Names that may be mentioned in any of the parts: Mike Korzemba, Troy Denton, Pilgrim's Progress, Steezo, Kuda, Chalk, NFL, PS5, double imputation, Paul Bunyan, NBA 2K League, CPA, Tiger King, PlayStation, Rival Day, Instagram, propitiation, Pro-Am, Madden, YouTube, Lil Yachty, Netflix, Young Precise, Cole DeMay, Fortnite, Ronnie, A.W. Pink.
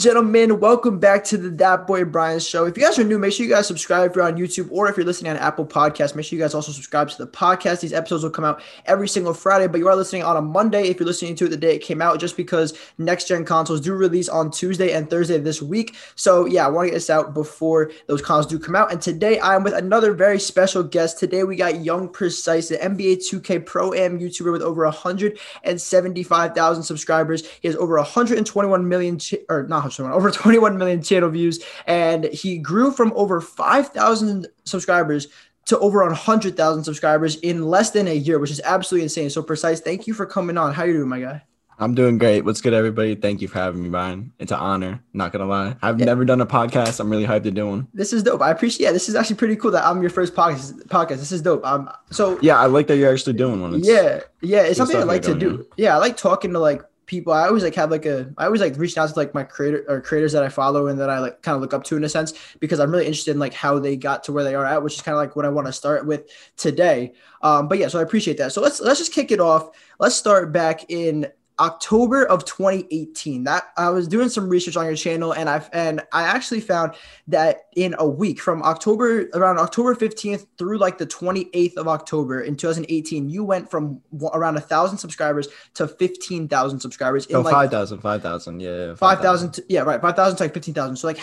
and gentlemen, welcome back to the That Boy Brian Show. If you guys are new, make sure you guys subscribe if you're on YouTube, or if you're listening on Apple Podcasts, make sure you guys also subscribe to the podcast. These episodes will come out every single Friday, but you are listening on a Monday if you're listening to it the day it came out, just because next-gen consoles do release on Tuesday and Thursday this week. So yeah, I want to get this out before those consoles do come out. And today I'm with another very special guest. Today we got Young Precise, an NBA 2K Pro-Am YouTuber with over 175,000 subscribers. He has over 21 million channel views, and he grew from over 5,000 subscribers to over 100,000 subscribers in less than a year, which is absolutely insane. So Precise, thank you for coming on. How you doing, my guy? I'm doing great. What's good, everybody? Thank you for having me, Brian. It's an honor. Not going to lie. I've never done a podcast. I'm really hyped to do one. This is dope. I appreciate it. Yeah, this is actually pretty cool that I'm your first podcast. This is dope. Yeah, I like that you're actually doing one. It's something I like to do. Here. Yeah, I like talking to people. I always I always reach out to my creators that I follow and that I kind of look up to, in a sense, because I'm really interested in how they got to where they are at, which is kind of what I want to start with today. But yeah, so I appreciate that. So let's just kick it off. Let's start back in October of 2018. That I was doing some research on your channel, and I actually found that in a week from around October 15th through the 28th of October in 2018, you went from around 1,000 subscribers to 15,000 subscribers. 5,000. Yeah. 5,000. Yeah. Right. 5,000 to 15,000. So can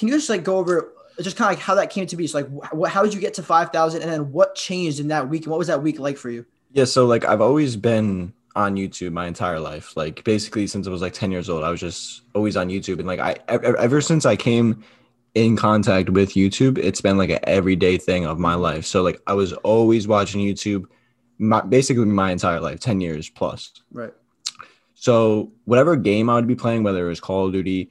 you just go over just kind of how that came to be? So how did you get to 5,000, and then what changed in that week, and what was that week like for you? Yeah. So I've always been on YouTube my entire life, basically since I was 10 years old. I was just always on YouTube, and ever since I came in contact with YouTube, it's been an everyday thing of my life. So I was always watching YouTube basically my entire life, 10 years plus, right? So whatever game I would be playing, whether it was Call of Duty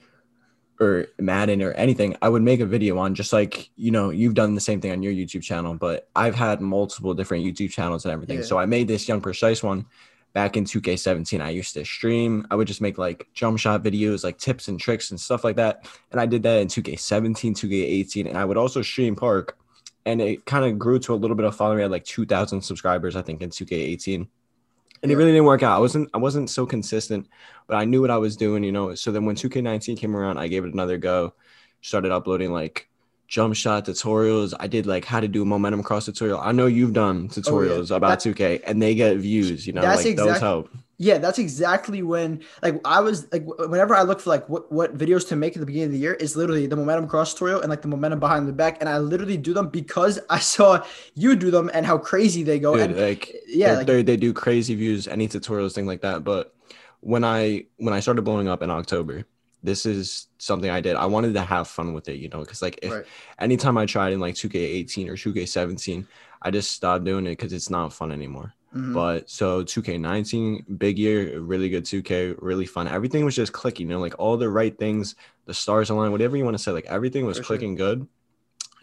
or Madden or anything, I would make a video on, just you've done the same thing on your YouTube channel, but I've had multiple different YouTube channels and everything. Yeah. So I made this Young Precise one back in 2K17, I used to stream. I would just make jump shot videos, tips and tricks and stuff like that. And I did that in 2K17, 2K18, and I would also stream Park. And it kind of grew to a little bit of following. I had 2,000 subscribers, I think, in 2K18. And it really didn't work out. I wasn't so consistent, but I knew what I was doing, So then when 2K19 came around, I gave it another go. Started uploading jump shot tutorials. I did how to do a momentum cross tutorial. I know you've done tutorials about 2K, and they get views, those help. Yeah, that's exactly when I was whenever I look for what videos to make at the beginning of the year, is literally the momentum cross tutorial and the momentum behind the back, and I literally do them because I saw you do them and how crazy they go. Dude, and they do crazy views, any tutorials, thing like that. But when I started blowing up in October, this is something I did. I wanted to have fun with it, because anytime I tried in 2K18 or 2K17, I just stopped doing it because it's not fun anymore. Mm-hmm. But so 2K19, big year, really good 2K, really fun. Everything was just clicking, all the right things, the stars aligned, whatever you want to say, everything was clicking good.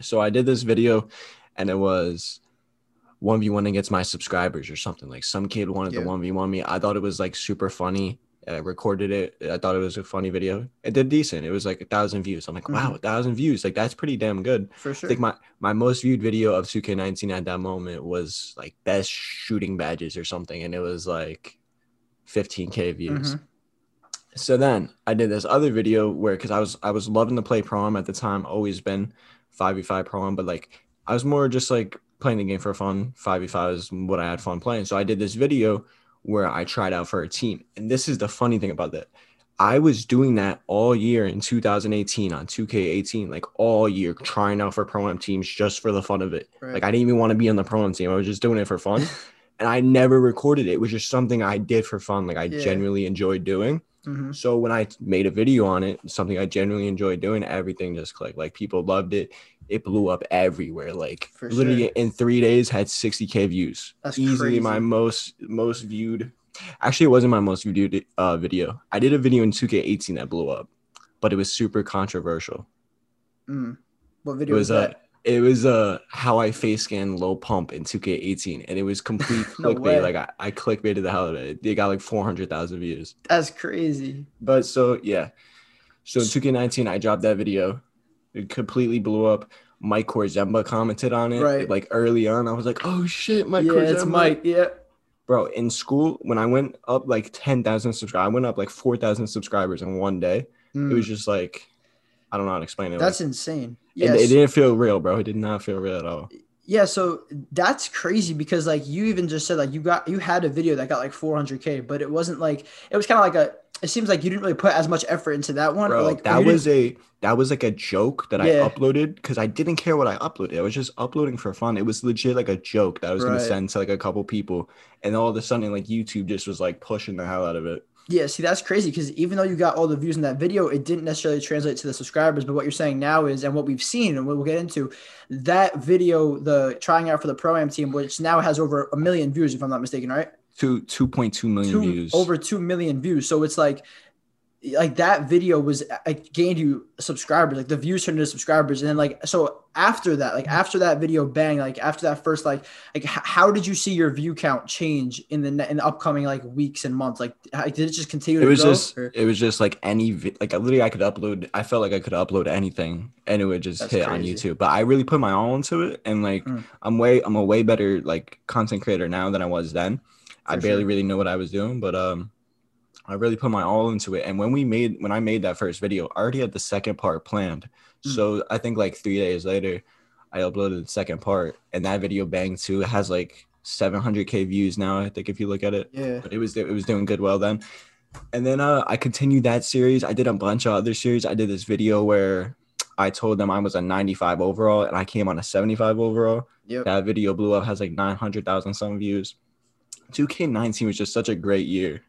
So I did this video, and it was 1v1 against my subscribers or something. Some kid wanted to 1v1 me. I thought it was super funny. I recorded it. I thought it was a funny video. It did decent. It was 1,000 views. I'm wow, 1,000 views. That's pretty damn good. For sure. I think my most viewed video of 2K19 at that moment was best shooting badges or something. And it was 15K views. Mm-hmm. So then I did this other video where, cause I was loving to play Pro-Am at the time, always been 5v5 Pro-Am, but I was more just playing the game for fun. 5v5 is what I had fun playing. So I did this video where I tried out for a team. And this is the funny thing about that. I was doing that all year in 2018 on 2K18, all year trying out for Pro-Am teams just for the fun of it. Right. I didn't even want to be on the Pro-Am team. I was just doing it for fun. And I never recorded it. It was just something I did for fun. I genuinely enjoyed doing. Mm-hmm. So when I made a video on it, something I genuinely enjoyed doing, everything just clicked. People loved it. It blew up everywhere. In 3 days had 60K views. That's easily crazy. My most viewed. Actually, it wasn't my most viewed video. I did a video in 2K18 that blew up, but it was super controversial. Mm. What video was that? It was how I face scanned low pump in 2K18, and it was complete clickbait. Way. I clickbaited the hell out of it. They got 400,000 views. That's crazy. But so yeah, so in 2K19 I dropped that video. It completely blew up. Mike Korzemba commented on it. Right. Early on, I was oh shit, Mike Korzemba. Yeah, it's Mike. Yeah. Bro, in school when I went up 10,000 subscribers, I went up 4,000 subscribers in one day. It was just like, I don't know how to explain it. That's insane. Yes. It didn't feel real, bro. It did not feel real at all. Yeah, so that's crazy because like you even just said like you had a video that got like 400K, but it wasn't like, it was kind of like it seems like you didn't really put as much effort into that one. Bro, like, that was like a joke that I uploaded because I didn't care what I uploaded. I was just uploading for fun. It was legit like a joke that I was going to send to like a couple people, and all of a sudden like YouTube just was like pushing the hell out of it. Yeah, see, that's crazy because even though you got all the views in that video, it didn't necessarily translate to the subscribers. But what you're saying now is, and what we've seen and what we'll get into, that video, the trying out for the Pro-Am team, which now has over 1 million views, if I'm not mistaken, right? 2.2 million views. Over 2 million views. So it's like that video was gained you subscribers, like the views turned into subscribers. And then like, so after that, like after that video, bang, like after that first, like how did you see your view count change in the upcoming like weeks and months? Like did it just continue to grow? It was just like I could upload. I felt like I could upload anything and it would just hit on YouTube, but I really put my all into it. And like, I'm a way better like content creator now than I was then. I barely really know what I was doing, but, I really put my all into it. And when I made that first video, I already had the second part planned. So I think like 3 days later, I uploaded the second part and that video banged too. It has like 700K views now, I think, if you look at it. Yeah. But it was doing good well then. And then I continued that series. I did a bunch of other series. I did this video where I told them I was a 95 overall and I came on a 75 overall. Yep. That video blew up, has like 900,000 some views. 2K19 was just such a great year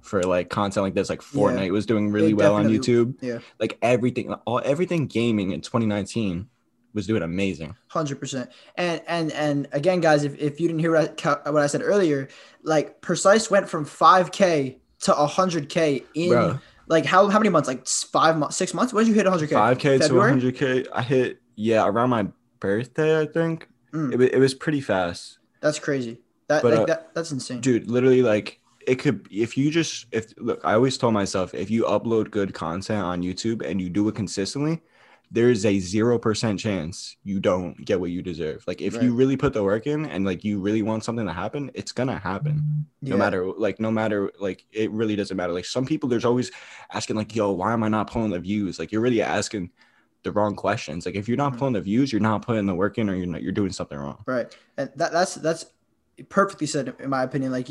for like content like this. Like Fortnite was doing really well on YouTube. Yeah. Like everything gaming in 2019 was doing amazing. 100%. And again, guys, if you didn't hear what I said earlier, like Precise went from 5K to 100K in like how many months? Like 5 months, 6 months? When did you hit 100K? 5K February? To 100K. I hit around my birthday, I think. It was pretty fast. That's crazy. That's insane. Dude, literally like it could, I always told myself, if you upload good content on YouTube and you do it consistently, there's a 0% chance you don't get what you deserve. Like if you really put the work in and like, you really want something to happen, it's going to happen no matter, it really doesn't matter. Like some people, there's always asking like, yo, why am I not pulling the views? Like you're really asking the wrong questions. Like if you're not pulling the views, you're not putting the work in, or you're doing something wrong. Right. And that's perfectly said, in my opinion. Like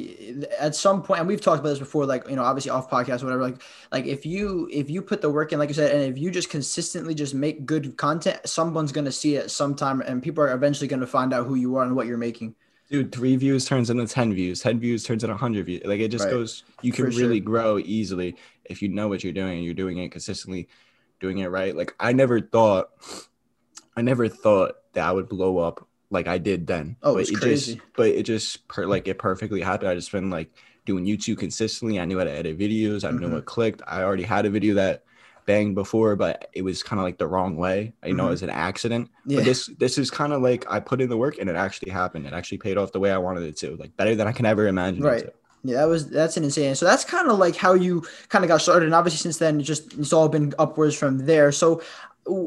at some point, and we've talked about this before, like, you know, obviously off podcast or whatever, like if you put the work in, like you said, and if you just consistently just make good content, someone's going to see it sometime and people are eventually going to find out who you are and what you're making. Dude, 3 views turns into 10 views, 10 views turns into 100 views. Like it just goes, you can really grow easily if you know what you're doing and you're doing it consistently, doing it right. Like I never thought that I would blow up like I did then. Oh, it's crazy. But it just it perfectly happened. I just been like doing YouTube consistently. I knew how to edit videos. I knew what clicked. I already had a video that banged before, but it was kind of like the wrong way. You know, it was an accident. Yeah. But this is kind of like I put in the work and it actually happened. It actually paid off the way I wanted it to, like better than I can ever imagine. Right. It to. Yeah, that's an insane. So that's kind of like how you kind of got started. And obviously since then, it's all been upwards from there. So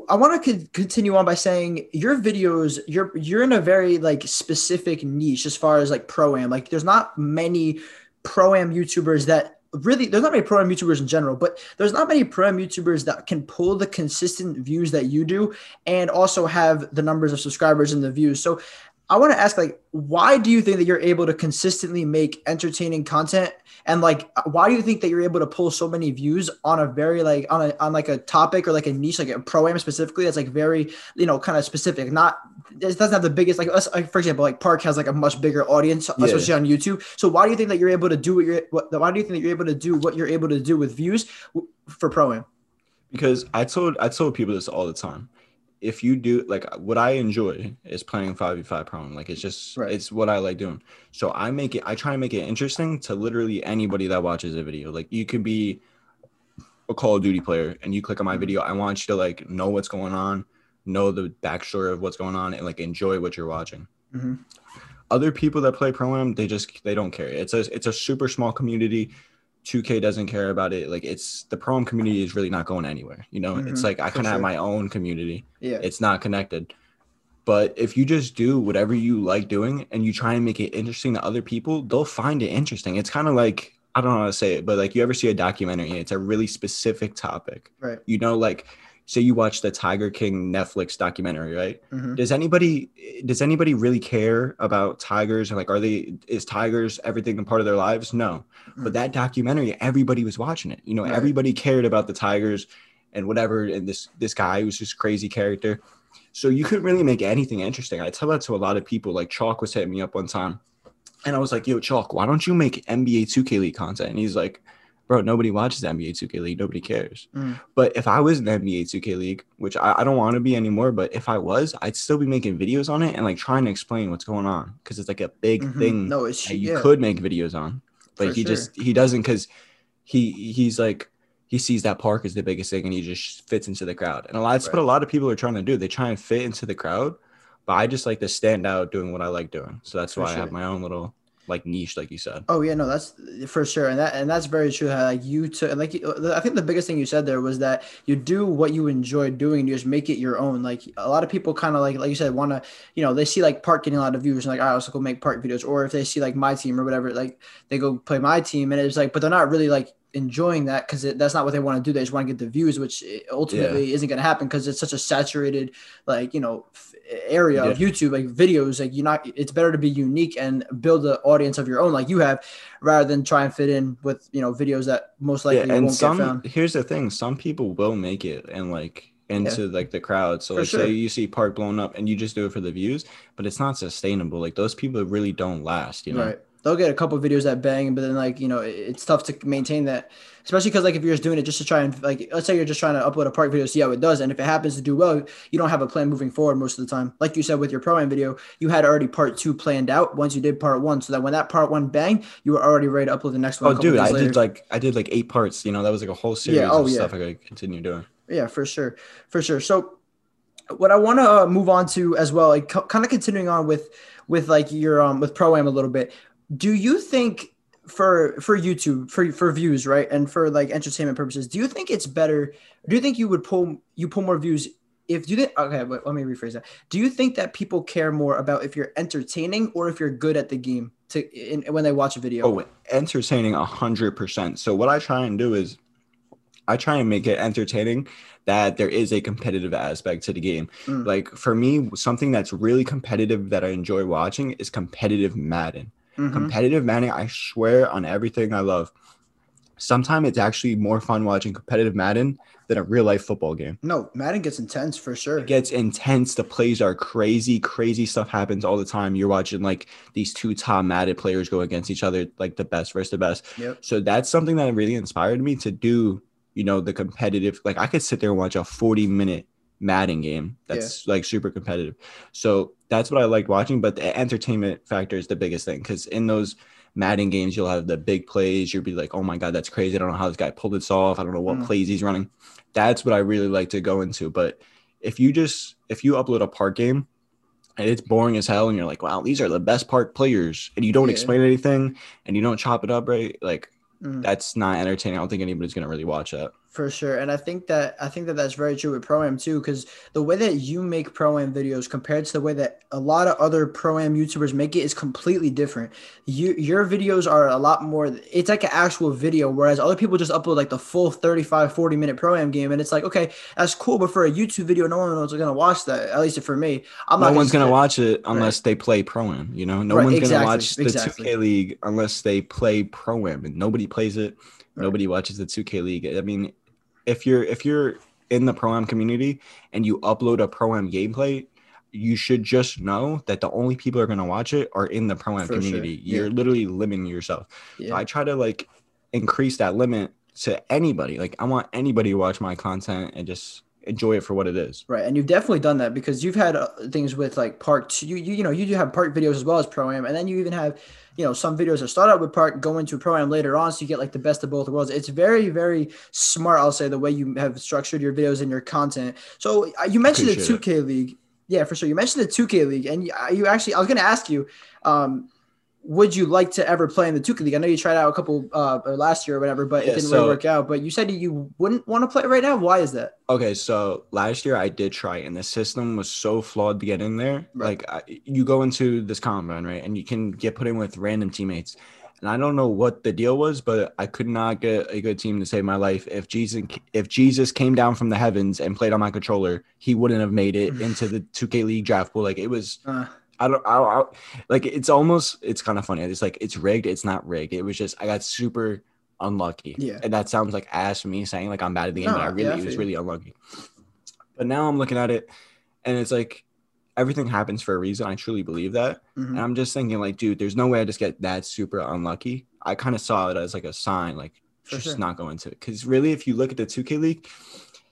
I want to continue on by saying your videos, you're in a very like specific niche as far as like Pro-Am. Like there's not many Pro-Am YouTubers there's not many Pro-Am YouTubers in general, but there's not many Pro-Am YouTubers that can pull the consistent views that you do and also have the numbers of subscribers and the views. So I want to ask, like, why do you think that you're able to consistently make entertaining content? And like, why do you think that you're able to pull so many views on a very like on a topic or like a niche, like a Pro-Am specifically, that's like very, you know, kind of specific? Not, it doesn't have the biggest, like us, like for example, like Park has like a much bigger audience, especially on YouTube. So why do you think that you're able to do what you're able to do with views for Pro-Am? Because I told people this all the time. If you do, like, what I enjoy is playing 5v5 Pro-Am. Like, it's just, it's what I like doing. So I try and make it interesting to literally anybody that watches a video. Like, you could be a Call of Duty player and you click on my video. I want you to, like, know what's going on, know the backstory of what's going on, and, like, enjoy what you're watching. Mm-hmm. Other people that play Pro-Am, they don't care. It's a super small community. 2K doesn't care about it. Like the Pro-Am community is really not going anywhere. You know, it's like I kind of have my own community. Yeah. It's not connected. But if you just do whatever you like doing and you try and make it interesting to other people, they'll find it interesting. It's kind of like I don't know how to say it, but like you ever see a documentary and it's a really specific topic, right? You know, like, say you watch the Tiger King Netflix documentary, right? Mm-hmm. Does anybody really care about tigers? Like, is tigers everything and part of their lives? No. Mm-hmm. But that documentary, everybody was watching it. You know, right. Everybody cared about the tigers and whatever. And this guy was just crazy character. So you couldn't really make anything interesting. I tell that to a lot of people. Like Chalk was hitting me up one time and I was like, yo, Chalk, why don't you make NBA 2K League content? And he's like, bro, nobody watches NBA 2K League. Nobody cares. Mm. But if I was in the NBA 2K League, which I don't want to be anymore, but if I was, I'd still be making videos on it and like trying to explain what's going on because it's like a big mm-hmm. thing you could make videos on. But he doesn't because he's like, he sees that park as the biggest thing and he just fits into the crowd. And that's what a lot of people are trying to do. They try and fit into the crowd, but I just like to stand out doing what I like doing. So that's why I have my own little – like niche, like you said. Oh yeah, no, that's for sure, and that's very true. How, like you took, like I think the biggest thing you said there was that you do what you enjoy doing, and you just make it your own. Like a lot of people kind of like you said, want to, you know, they see like park getting a lot of views, and like I also go make park videos, or if they see like my team or whatever, like they go play my team, and it's like, but they're not really like enjoying that because that's not what they want to do. They just want to get the views, which ultimately isn't going to happen because it's such a saturated, like, you know, area of YouTube, like videos, like it's better to be unique and build an audience of your own, like you have, rather than try and fit in with, you know, videos that most likely won't get found. Here's the thing. Some people will make it and like into like the crowd. So like, say you see park blown up and you just do it for the views, but it's not sustainable. Like those people really don't last, you know? Right. They'll get a couple of videos that bang, but then like, you know, it's tough to maintain that, especially because like if you're just doing it just to try and like, let's say you're just trying to upload a park video to see how it does. And if it happens to do well, you don't have a plan moving forward most of the time. Like you said, with your pro-am video, you had already part 2 planned out once you did part 1. So that when that part 1 banged, you were already ready to upload the next one. Oh, dude, I did like 8 parts, you know, that was like a whole series of stuff I could continue doing. Yeah, for sure. For sure. So what I want to move on to as well, like kind of continuing on with like your, with pro-am a little bit. Do you think for YouTube, for views, right? And for like entertainment purposes, do you think it's better? Do you think you would pull more views if you didn't? Okay, wait, let me rephrase that. Do you think that people care more about if you're entertaining or if you're good at the game when they watch a video? Oh, entertaining 100%. So what I try and do is I try and make it entertaining that there is a competitive aspect to the game. Mm. Like for me, something that's really competitive that I enjoy watching is competitive Madden. Mm-hmm. Competitive Madden, I swear on everything I love. Sometimes it's actually more fun watching competitive Madden than a real life football game. No, Madden gets intense for sure. It gets intense. The plays are crazy. Crazy stuff happens all the time. You're watching like these 2 top Madden players go against each other, like the best versus the best. Yep. So that's something that really inspired me to do, you know, the competitive. Like I could sit there and watch a 40-minute Madden game that's like super competitive. So that's what I like watching, but the entertainment factor is the biggest thing because in those Madden games you'll have the big plays, you'll be like, oh my god, that's crazy, I don't know how this guy pulled this off, I don't know what plays he's running. That's what I really like to go into. But if you upload a park game and it's boring as hell and you're like, wow, these are the best park players, and you don't explain anything and you don't chop it up right, like that's not entertaining. I don't think anybody's going to really watch that. For sure. And I think that that's very true with pro-am too, because the way that you make pro-am videos compared to the way that a lot of other pro-am YouTubers make it is completely different. Your videos are a lot more, it's like an actual video, whereas other people just upload like the full 35-40 minute pro-am game, and it's like, okay, that's cool, but for a YouTube video, no one's going to watch that, at least for me. No one's going to watch it unless they play pro-am, you know? No one's going to watch the 2K League unless they play pro-am, and nobody plays it. Right. Nobody watches the 2K League. I mean, if you're in the pro-am community and you upload a pro-am gameplay, you should just know that the only people who are going to watch it are in the pro-am community. Sure. You're literally limiting yourself. Yeah. So I try to like increase that limit to anybody. Like I want anybody to watch my content and just enjoy it for what it is. Right. And you've definitely done that because you've had things with like park. You know, you do have park videos as well as pro-am. And then you even have, you know, some videos that start out with park, go into pro-am later on. So you get like the best of both worlds. It's very, very smart, I'll say, the way you have structured your videos and your content. So you mentioned the 2K League. Yeah, for sure. You mentioned the 2K League, and you actually, I was going to ask you, would you like to ever play in the 2K League? I know you tried out a couple last year or whatever, but it didn't really work out. But you said you wouldn't want to play right now. Why is that? Okay, so last year I did try, and the system was so flawed to get in there. Right. Like you go into this combine, right, and you can get put in with random teammates. And I don't know what the deal was, but I could not get a good team to save my life. If Jesus came down from the heavens and played on my controller, he wouldn't have made it into the 2K League draft pool. Like, it was it's kind of funny. It's like, it's rigged. It's not rigged. It was just, I got super unlucky. Yeah. And that sounds like ass me saying like I'm bad at the game, but I really was really unlucky. But now I'm looking at it and it's like, everything happens for a reason. I truly believe that. Mm-hmm. And I'm just thinking like, dude, there's no way I just get that super unlucky. I kind of saw it as like a sign, like not going to it. Because really, if you look at the 2K League,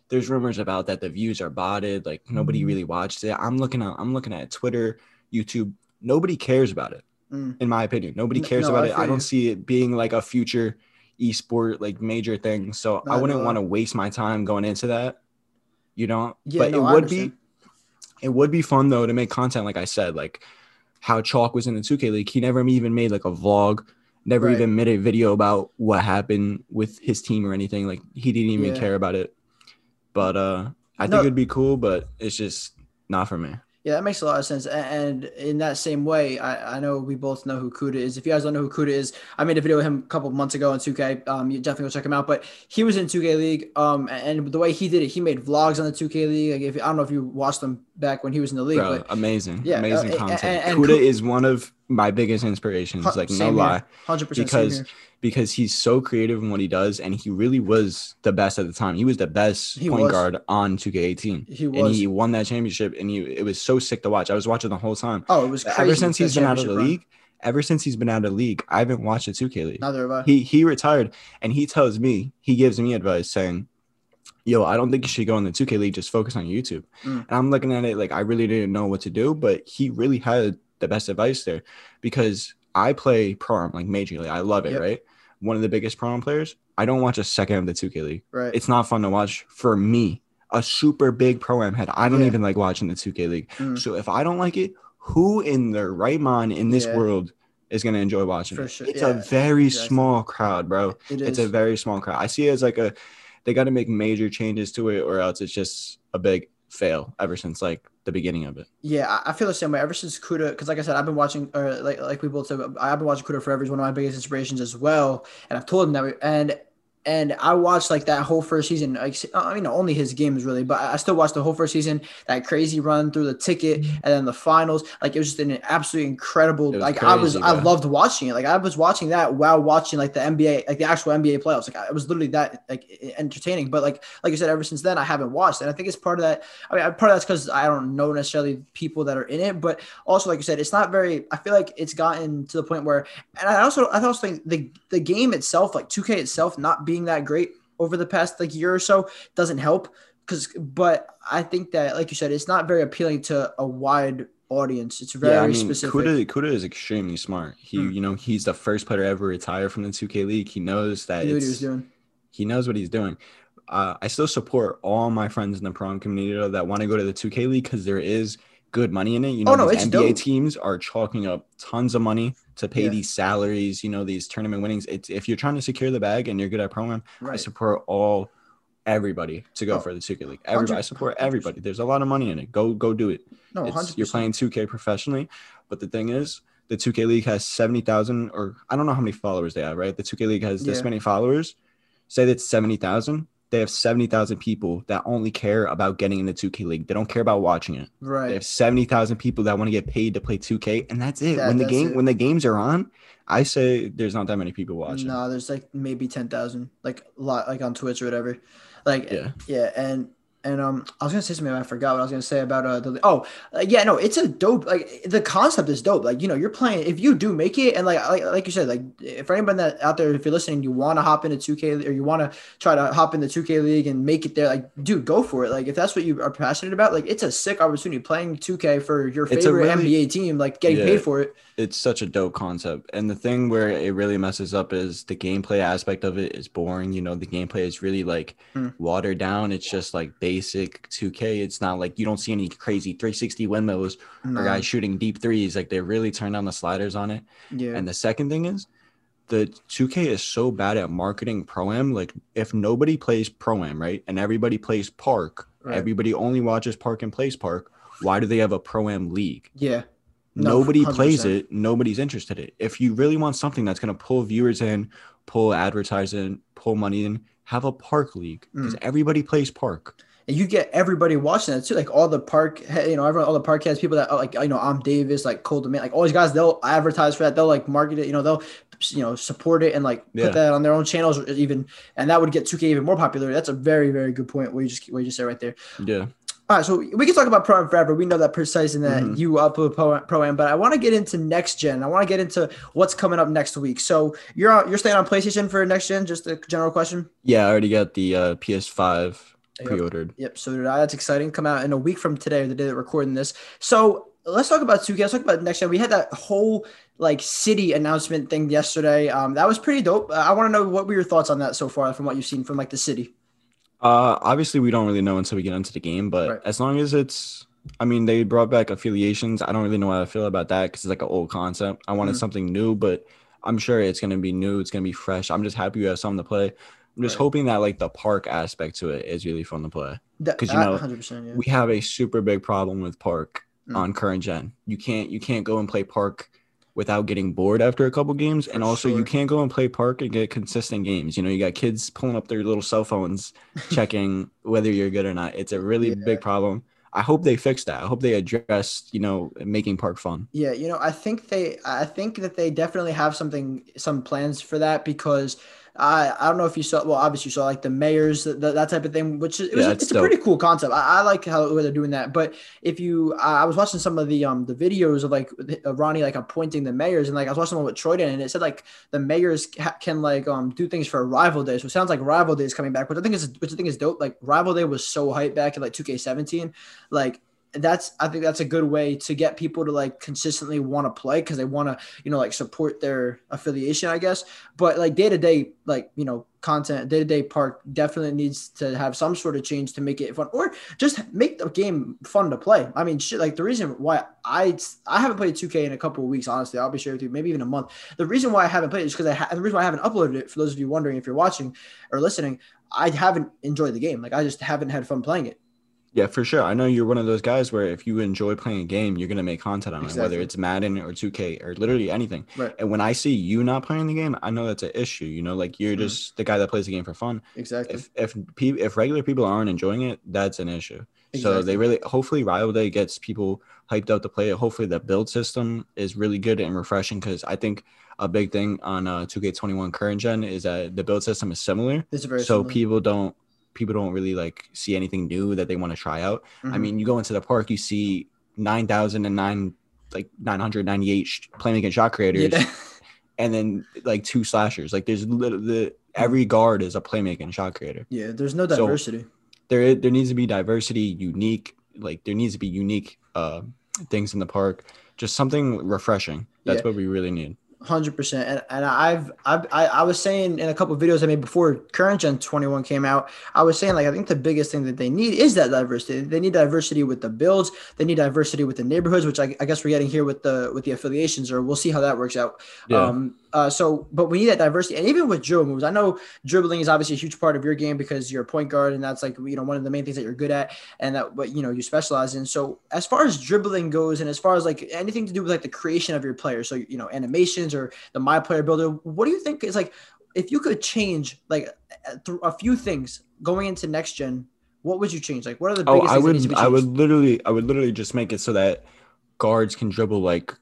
there's rumors about that the views are botted. Like nobody really watched it. I'm looking at Twitter, YouTube. Nobody cares about it. Mm. In my opinion, nobody cares about it. I don't see it being like a future esport, like major thing. So I wouldn't want to waste my time going into that. You know, It would be fun, though, to make content, like I said, like how Chalk was in the 2K League. He never even made, like, a vlog, even made a video about what happened with his team or anything. Like, he didn't even care about it. But I think it'd be cool, but it's just not for me. Yeah, that makes a lot of sense. And in that same way, I know we both know who Kuda is. If you guys don't know who Kuda is, I made a video with him a couple of months ago on 2K. You definitely go check him out. But he was in 2K League, and the way he did it, he made vlogs on the 2K League. Like I don't know if you watched them back when he was in the league. Bro, but amazing. Yeah, amazing content. And Kuda is one of my biggest inspirations, like no lie. 100% because he's so creative in what he does, and he really was the best at the time. He was the best point guard on 2K18. He was. And he won that championship, and it was so sick to watch. I was watching the whole time. Oh, it was crazy. Ever since he's been out of the league, I haven't watched a 2K League. Neither have I. He retired, and he gives me advice saying, yo, I don't think you should go in the 2K League. Just focus on YouTube. Mm. And I'm looking at it like I really didn't know what to do, but he really had the best advice there because I play pro arm like majorly. I love it, right? One of the biggest pro-am players, I don't watch a second of the 2K League. Right. It's not fun to watch for me, a super big pro-am head. I don't even like watching the 2K League. Mm. So if I don't like it, who in their right mind in this world is going to enjoy watching it? Sure. It's a very small crowd, bro. It's a very small crowd. I see it as like they got to make major changes to it or else it's just a big fail ever since like the beginning of it. Yeah, I feel the same way ever since Kuda, because like I said, I've been watching, or like we both said, I've been watching Kuda forever. He's one of my biggest inspirations as well, and I've told him that. And I watched like that whole first season. Like, I mean, only his games really, but I still watched the whole first season. That crazy run through the ticket and then the finals. Like it was just an absolutely incredible. Like crazy, I loved watching it. Like I was watching that while watching like the NBA, like the actual NBA playoffs. Like it was literally that like entertaining. But like you said, ever since then I haven't watched. And I think it's part of that. I mean, part of that's because I don't know necessarily people that are in it, but also like you said, it's not very. I feel like it's gotten to the point where, and I also think the game itself, like 2K itself, not being that great over the past like year or so doesn't help but I think that like you said, it's not very appealing to a wide audience. It's very specific. Kuda is extremely smart. He's the first player ever retired from the 2K League. He knows that he knows what he's doing. I still support all my friends in the pro community that want to go to the 2K League because there is good money in it. These NBA teams are chalking up tons of money to pay these salaries, these tournament winnings. It's if you're trying to secure the bag and you're good at program, I support everybody to go for the 2K League. I support everybody. There's a lot of money in it. Go do it. No, you're playing 2K professionally, but the thing is, the 2K League has 70,000, or I don't know how many followers they have, right? The 2K League has this many followers. Say that's 70,000. They have 70,000 people that only care about getting in the 2K League. They don't care about watching it. Right. They have 70,000 people that want to get paid to play 2K, and that's it. When the games are on, I say there's not that many people watching. No, there's like maybe 10,000, like a lot, like on Twitch or whatever. Like and I was gonna say something. I forgot what I was gonna say about it's a dope. Like the concept is dope. Like you're playing. If you do make it, and like you said, like if anybody that out there, if you're listening, you want to hop into 2K or you want to try to hop into 2K League and make it there, like dude, go for it. Like if that's what you are passionate about, like it's a sick opportunity playing 2K for your favorite NBA team, like getting paid for it. It's such a dope concept, and the thing where it really messes up is the gameplay aspect of it is boring. The gameplay is really like watered down. It's just like basic 2K. It's not like you don't see any crazy 360 windmills or guys shooting deep threes. Like they really turn down the sliders on it. Yeah. And the second thing is the 2K is so bad at marketing Pro-Am. Like if nobody plays Pro-Am, right? And everybody plays Park, everybody only watches Park and plays Park. Why do they have a Pro-Am league? Yeah. Nobody 100%. Plays it. Nobody's interested in it. If you really want something that's going to pull viewers in, pull advertising, pull money in, have a park league because everybody plays park. And you get everybody watching that too. Like all the park, you know, everyone, all the park heads, people that are like, you know, I'm Davis, like Cole DeMay, like all these guys, they'll advertise for that. They'll like market it, you know, they'll, you know, support it and like put that on their own channels even. And that would get 2K even more popular. That's a very, very good point. What you just said right there. Yeah. All right, so we can talk about Pro-Am forever. We know that Precise and that you upload Pro-Am, but I want to get into next gen. I want to get into what's coming up next week. So you're staying on PlayStation for next gen? Just a general question. Yeah, I already got the PS5 pre-ordered. Yep. So that's exciting. Come out in a week from today, or the day that we're recording this. So let's talk about 2K. Let's talk about next gen. We had that whole like city announcement thing yesterday. That was pretty dope. I want to know what were your thoughts on that so far from what you've seen from like the city. Obviously we don't really know until we get into the game, but as long as it's, I mean, they brought back affiliations. I don't really know how I feel about that because it's like an old concept. I wanted something new, but I'm sure it's going to be new. It's going to be fresh. I'm just happy we have something to play. I'm just hoping that like the park aspect to it is really fun to play. Because you know, 100%, we have a super big problem with park on current gen. You can't go and play park without getting bored after a couple games. And also you can't go and play park and get consistent games. You know, you got kids pulling up their little cell phones, checking whether you're good or not. It's a really big problem. I hope they fix that. I hope they address, you know, making park fun. Yeah. You know, I think that they definitely have some plans for that because I don't know if you saw, well, obviously you saw like the mayors, that type of thing, which is, it's a pretty cool concept. I like how they're doing that. But if you, I was watching some of the videos of like Ronnie, like appointing the mayors, and like I was watching one with Troy Denton, and it said like the mayors can like do things for Rival Day. So it sounds like Rival Day is coming back, which I think is dope. Like Rival Day was so hyped back in like 2K17, like, I think that's a good way to get people to like consistently want to play because they want to, you know, like support their affiliation, I guess. But like day-to-day, like, you know, content, day-to-day park definitely needs to have some sort of change to make it fun or just make the game fun to play. I mean, shit, like the reason why I haven't played 2K in a couple of weeks, honestly, I'll be sure with you, maybe even a month. The reason why I haven't played it is because the reason why I haven't uploaded it, for those of you wondering if you're watching or listening, I haven't enjoyed the game. Like I just haven't had fun playing it. Yeah, for sure. I know you're one of those guys where if you enjoy playing a game, you're going to make content on it, whether it's Madden or 2K or literally anything. Right. And when I see you not playing the game, I know that's an issue. You know, like you're just the guy that plays the game for fun. Exactly. If regular people aren't enjoying it, that's an issue. Exactly. So they really, hopefully Rival Day gets people hyped up to play it. Hopefully the build system is really good and refreshing because I think a big thing on 2K21 current gen is that the build system is similar. It's very similar. People don't really like see anything new that they want to try out. I mean, you go into the park, you see 9,998 playmaking shot creators, and then like two slashers. Like there's literally every guard is a playmaking shot creator. Yeah, there's no diversity. So there needs to be diversity, unique. Like there needs to be unique things in the park. Just something refreshing. That's what we really need. 100%. And I was saying in a couple of videos I made before current gen 21 came out, I was saying like I think the biggest thing that they need is that diversity. They need diversity with the builds. They need diversity with the neighborhoods, which I guess we're getting here with the affiliations, or we'll see how that works out. Yeah. But we need that diversity. And even with dribble moves, I know dribbling is obviously a huge part of your game because you're a point guard and that's like, you know, one of the main things that you're good at and that, you know, you specialize in. So as far as dribbling goes and as far as like anything to do with like the creation of your player, so, you know, animations or the My Player Builder, what do you think is like, if you could change like a few things going into next gen, what would you change? Like, what are the biggest things that need to be changed? I would literally just make it so that guards can dribble like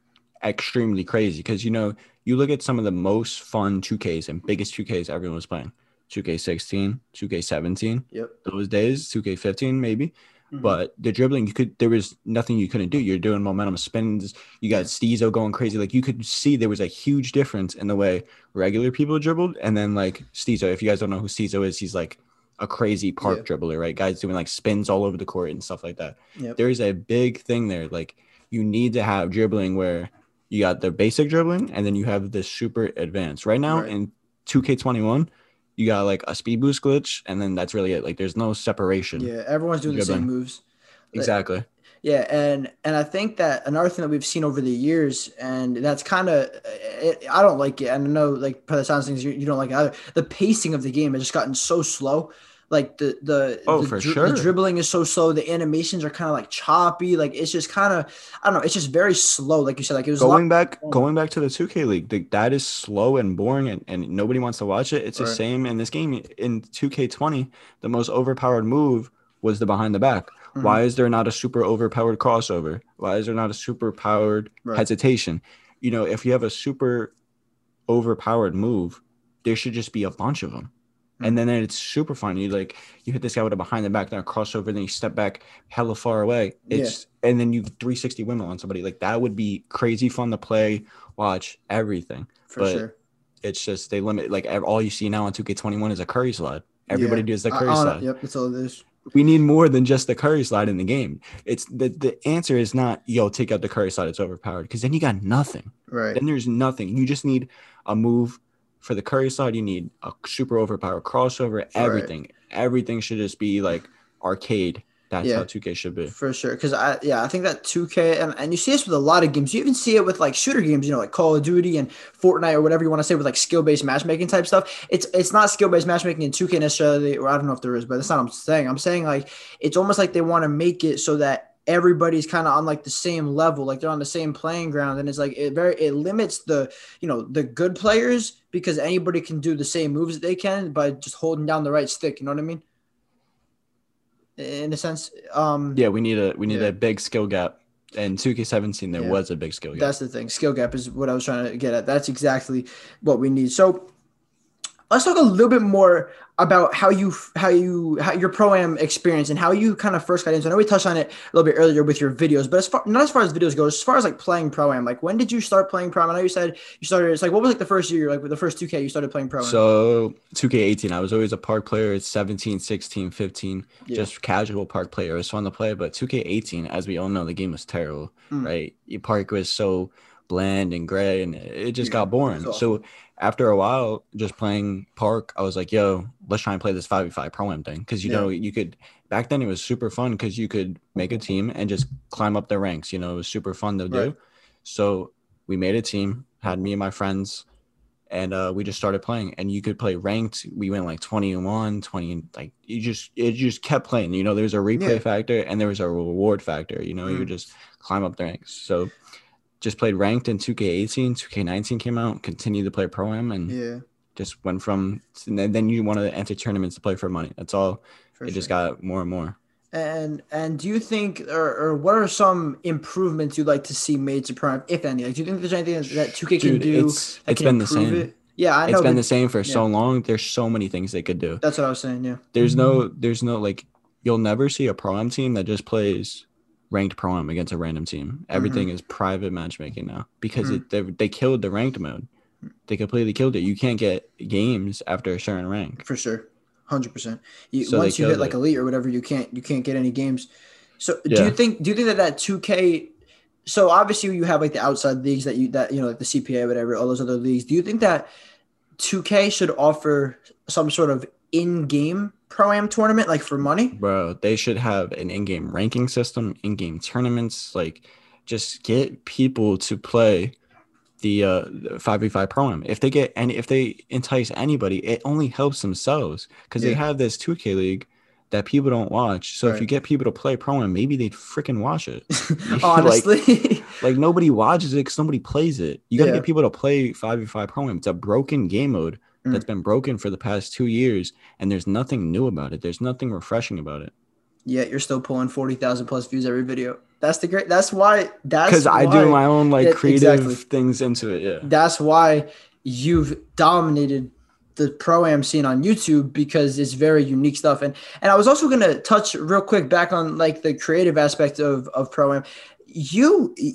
extremely crazy because, you know, you look at some of the most fun 2Ks and biggest 2Ks everyone was playing, 2K16, 2K17, those days, 2K15 maybe. But the dribbling, there was nothing you couldn't do. You're doing momentum spins. You got Steezo going crazy. Like you could see there was a huge difference in the way regular people dribbled. And then like Steezo, if you guys don't know who Steezo is, he's like a crazy park dribbler, right? Guys doing like spins all over the court and stuff like that. Yep. There is a big thing there. Like you need to have dribbling where you got the basic dribbling, and then you have the super advanced. Right now in 2K21, you got like a speed boost glitch, and then that's really it. Like there's no separation. Yeah, everyone's doing dribbling. The same moves. Exactly. Yeah, and I think that another thing that we've seen over the years, and that's kind of – I don't like it. I know like by the sounds of things, you don't like it either. The pacing of the game has just gotten so slow. Like the dribbling is so slow. The animations are kind of like choppy. Like it's just kind of, I don't know. It's just very slow. Like you said, like it was going back to the 2K league. Like that is slow and boring, and nobody wants to watch it. It's right. The same in this game. In 2K20, the most overpowered move was the behind the back. Mm-hmm. Why is there not a super overpowered crossover? Why is there not a super powered hesitation? You know, if you have a super overpowered move, there should just be a bunch of them. And then it's super fun. You hit this guy with a behind the back, then a crossover, then you step back hella far away. And then you 360 windmill on somebody. Like that would be crazy fun to play, watch, everything. But it's just they limit. Like all you see now on 2K21 is a curry slide. Everybody does the curry slide. Yep, that's all it is. We need more than just the curry slide in the game. It's the answer is not, yo, take out the curry slide. It's overpowered. Because then you got nothing. Right. Then there's nothing. You just need a move. For the curry slide, you need a super overpowered crossover, everything. Right. Everything should just be like arcade. That's how 2K should be. For sure. Because, I think that 2K, and you see this with a lot of games. You even see it with like shooter games, you know, like Call of Duty and Fortnite or whatever you want to say with like skill-based matchmaking type stuff. It's not skill-based matchmaking in 2K necessarily, or I don't know if there is, but that's not what I'm saying. I'm saying like it's almost like they want to make it so that everybody's kind of on like the same level, like they're on the same playing ground, and it's like it limits the, you know, the good players, because anybody can do the same moves that they can by just holding down the right stick, you know what I mean, in a sense. We need a big skill gap. And 2K17 there was a big skill gap. That's the thing, skill gap is what I was trying to get at. That's exactly what we need. So let's talk a little bit more about how your pro-am experience and how you kind of first got into it. I know we touched on it a little bit earlier with your videos, but as far as videos go, as far as like playing pro-am, like when did you start playing pro-am? I know you said you started, it's like, what was like the first year, like with the first 2K you started playing pro-am? So 2K18, I was always a park player at 17, 16, 15, just casual park player. It was fun to play, but 2K18, as we all know, the game was terrible, right? Your park was so bland and gray, and it just got boring. So after a while, just playing park, I was like, yo, let's try and play this 5v5 pro-am thing. Because, you know, you could – back then it was super fun because you could make a team and just climb up the ranks. You know, it was super fun to do. So we made a team, had me and my friends, and we just started playing. And you could play ranked. We went like 20-1, 20 – like you just kept playing. You know, there was a replay factor and there was a reward factor. You know, you would just climb up the ranks. So – just played ranked in 2K18, 2K19 came out, continued to play pro-am, and just went from – then you want to enter tournaments to play for money. That's all. Just got more and more. And do you think – or what are some improvements you'd like to see made to pro-am, if any? Like, do you think there's anything that 2K can do that can improve it? Yeah, I know. It's been the same for so long. There's so many things they could do. That's what I was saying, yeah. There's no – like, you'll never see a pro-am team that just plays – ranked pro-am against a random team. Everything is private matchmaking now because they killed the ranked mode. They completely killed it. You can't get games after a certain rank. For sure. 100%. Once you hit like elite or whatever, you can't get any games. So do you think that 2K, so obviously you have like the outside leagues that you know, like the CPA, whatever, all those other leagues. Do you think that 2K should offer some sort of in-game pro-am tournament, like for money? Bro, they should have an in-game ranking system, in-game tournaments, like just get people to play the 5v5 pro-am. If they entice anybody, it only helps themselves because they have this 2K league that people don't watch. So if you get people to play pro-am, maybe they'd freaking watch it. Honestly. Like nobody watches it because nobody plays it. You got to get people to play 5v5 pro-am. It's a broken game mode that's been broken for the past 2 years, and there's nothing new about it. There's nothing refreshing about it. Yet you're still pulling 40,000 plus views every video. That's why I do my own like creative things into it. Yeah. That's why you've dominated the pro-am scene on YouTube, because it's very unique stuff. And I was also going to touch real quick back on like the creative aspect of pro-am.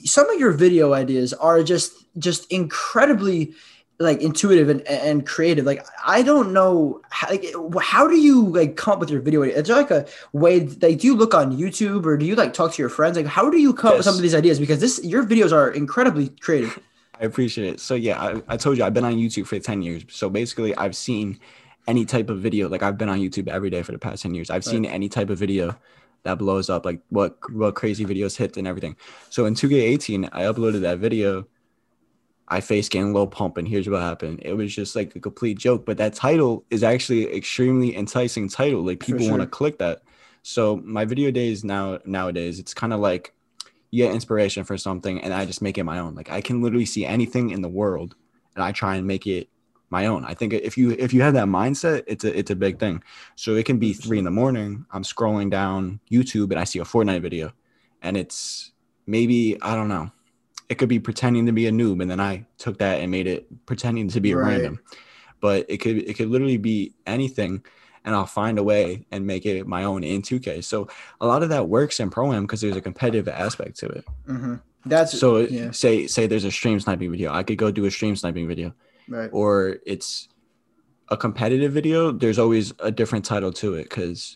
Some of your video ideas are just incredibly like intuitive and creative. Like, I don't know how do you like come up with your video? Is there like a way, like do you look on YouTube or do you like talk to your friends? Like, how do you come up with some of these ideas? Because your videos are incredibly creative. I appreciate it. So yeah, I told you I've been on YouTube for 10 years. So basically I've seen any type of video. Like I've been on YouTube every day for the past 10 years. I've seen any type of video that blows up, like what crazy videos hit and everything. So in 2K18, I uploaded that video I face getting low pump and here's what happened. It was just like a complete joke. But that title is actually an extremely enticing title. Like people want to click that. So my video days nowadays, it's kind of like you get inspiration for something and I just make it my own. Like I can literally see anything in the world and I try and make it my own. I think if you have that mindset, it's a big thing. So it can be 3 a.m. I'm scrolling down YouTube and I see a Fortnite video and it's maybe, I don't know, it could be pretending to be a noob, and then I took that and made it pretending to be random. But it could literally be anything, and I'll find a way and make it my own in 2K. So a lot of that works in Pro-Am because there's a competitive aspect to it. Mm-hmm. Say there's a stream sniping video. I could go do a stream sniping video. Right. Or it's a competitive video. There's always a different title to it because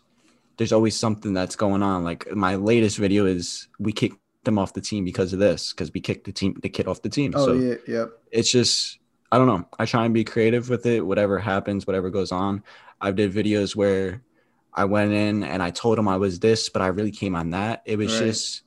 there's always something that's going on. Like my latest video is we kick them off the team because of this, because we kicked the kid off the team. It's just, I don't know. I try and be creative with it. Whatever happens, whatever goes on. I've did videos where I went in and I told him I was this, but I really came on that. It was just,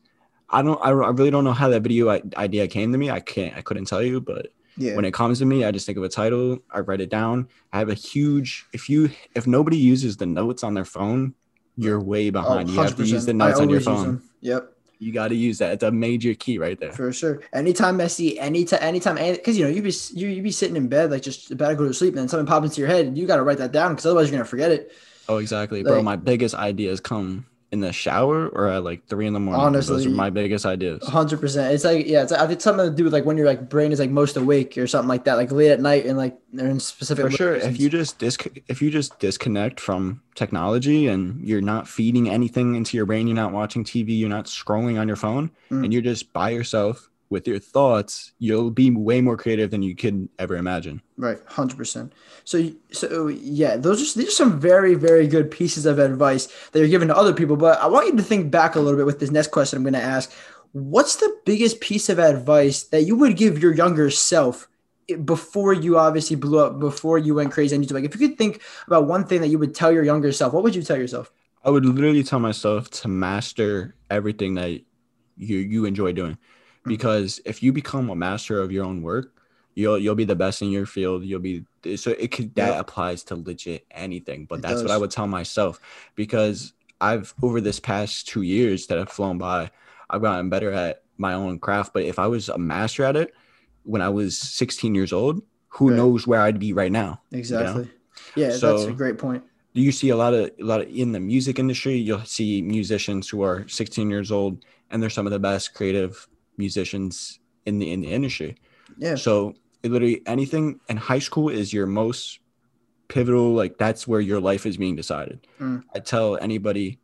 I really don't know how that video idea came to me. I couldn't tell you, but when it comes to me, I just think of a title. I write it down. I have a huge, if nobody uses the notes on their phone, you're way behind. You have to use the notes on your phone. Yep. You got to use that. It's a major key right there. For sure. Anytime I see, anytime, because you know you be sitting in bed like just about to go to sleep, and then something pops into your head, and you got to write that down because otherwise you're gonna forget it. Oh, exactly, like, bro. My biggest ideas come in the shower or at like 3 a.m. Honestly, those are my biggest ideas. 100%. It's like I think something to do with like when your like brain is like most awake or something like that, like late at night and like they're in specific. For sure. If you just disconnect from technology and you're not feeding anything into your brain, you're not watching TV, you're not scrolling on your phone, and you're just by yourself with your thoughts, you'll be way more creative than you could ever imagine. Right. 100%. So yeah, these are some very, very good pieces of advice that you're giving to other people. But I want you to think back a little bit with this next question I'm going to ask. What's the biggest piece of advice that you would give your younger self before you obviously blew up, before you went crazy on YouTube? Like if you could think about one thing that you would tell your younger self, what would you tell yourself? I would literally tell myself to master everything that you enjoy doing. Because if you become a master of your own work, you'll be the best in your field. That applies to legit anything. But that's what I would tell myself, because I've over this past 2 years that have flown by, I've gotten better at my own craft. But if I was a master at it when I was 16 years old, who knows where I'd be right now? Exactly. You know? Yeah, so, that's a great point. You see a lot of in the music industry, you'll see musicians who are 16 years old and they're some of the best creative musicians in the industry. So it literally anything in high school is your most pivotal, like that's where your life is being decided. I tell anybody,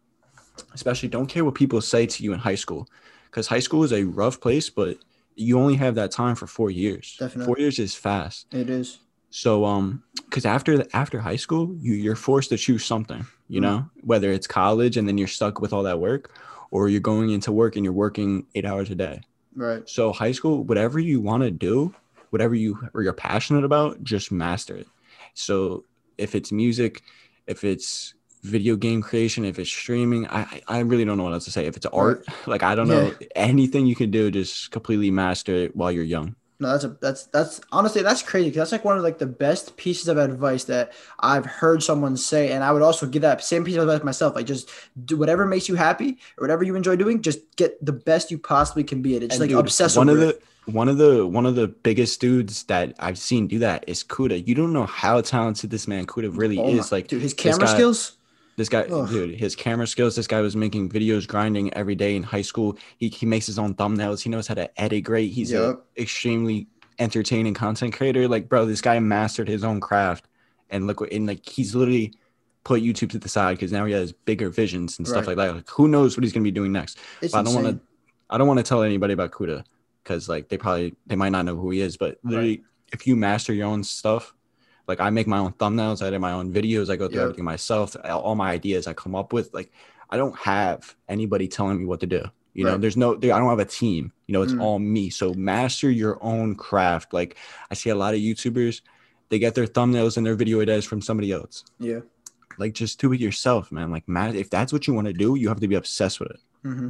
especially, don't care what people say to you in high school, because high school is a rough place, but you only have that time for 4 years. Definitely. 4 years is fast. It is. So because after high school you're forced to choose something, you know, whether it's college and then you're stuck with all that work, or you're going into work and you're working 8 hours a day. Right. So high school, whatever you want to do, whatever you're passionate about, just master it. So if it's music, if it's video game creation, if it's streaming, I really don't know what else to say. If it's art, like I don't know, anything you can do, just completely master it while you're young. No, that's honestly, that's crazy. Cause that's like one of like the best pieces of advice that I've heard someone say. And I would also give that same piece of advice myself. Like just do whatever makes you happy or whatever you enjoy doing, just get the best you possibly can be at it. Just like obsess over it. One of the biggest dudes that I've seen do that is Kuda. You don't know how talented this man Kuda really is. Like dude, his camera skills. His camera skills. This guy was making videos, grinding every day in high school. He makes his own thumbnails. He knows how to edit great. He's an extremely entertaining content creator. Like, bro, this guy mastered his own craft, and look, and like he's literally put YouTube to the side because now he has bigger visions and stuff like that. Like, who knows what he's gonna be doing next? But I don't want to tell anybody about Kuda because like they might not know who he is. But literally, if you master your own stuff. Like I make my own thumbnails, I do my own videos, I go through everything myself, all my ideas I come up with. Like I don't have anybody telling me what to do. You know, I don't have a team. You know, it's all me. So master your own craft. Like I see a lot of YouTubers, they get their thumbnails and their video ideas from somebody else. Yeah. Like just do it yourself, man. Like if that's what you want to do, you have to be obsessed with it. Mm-hmm.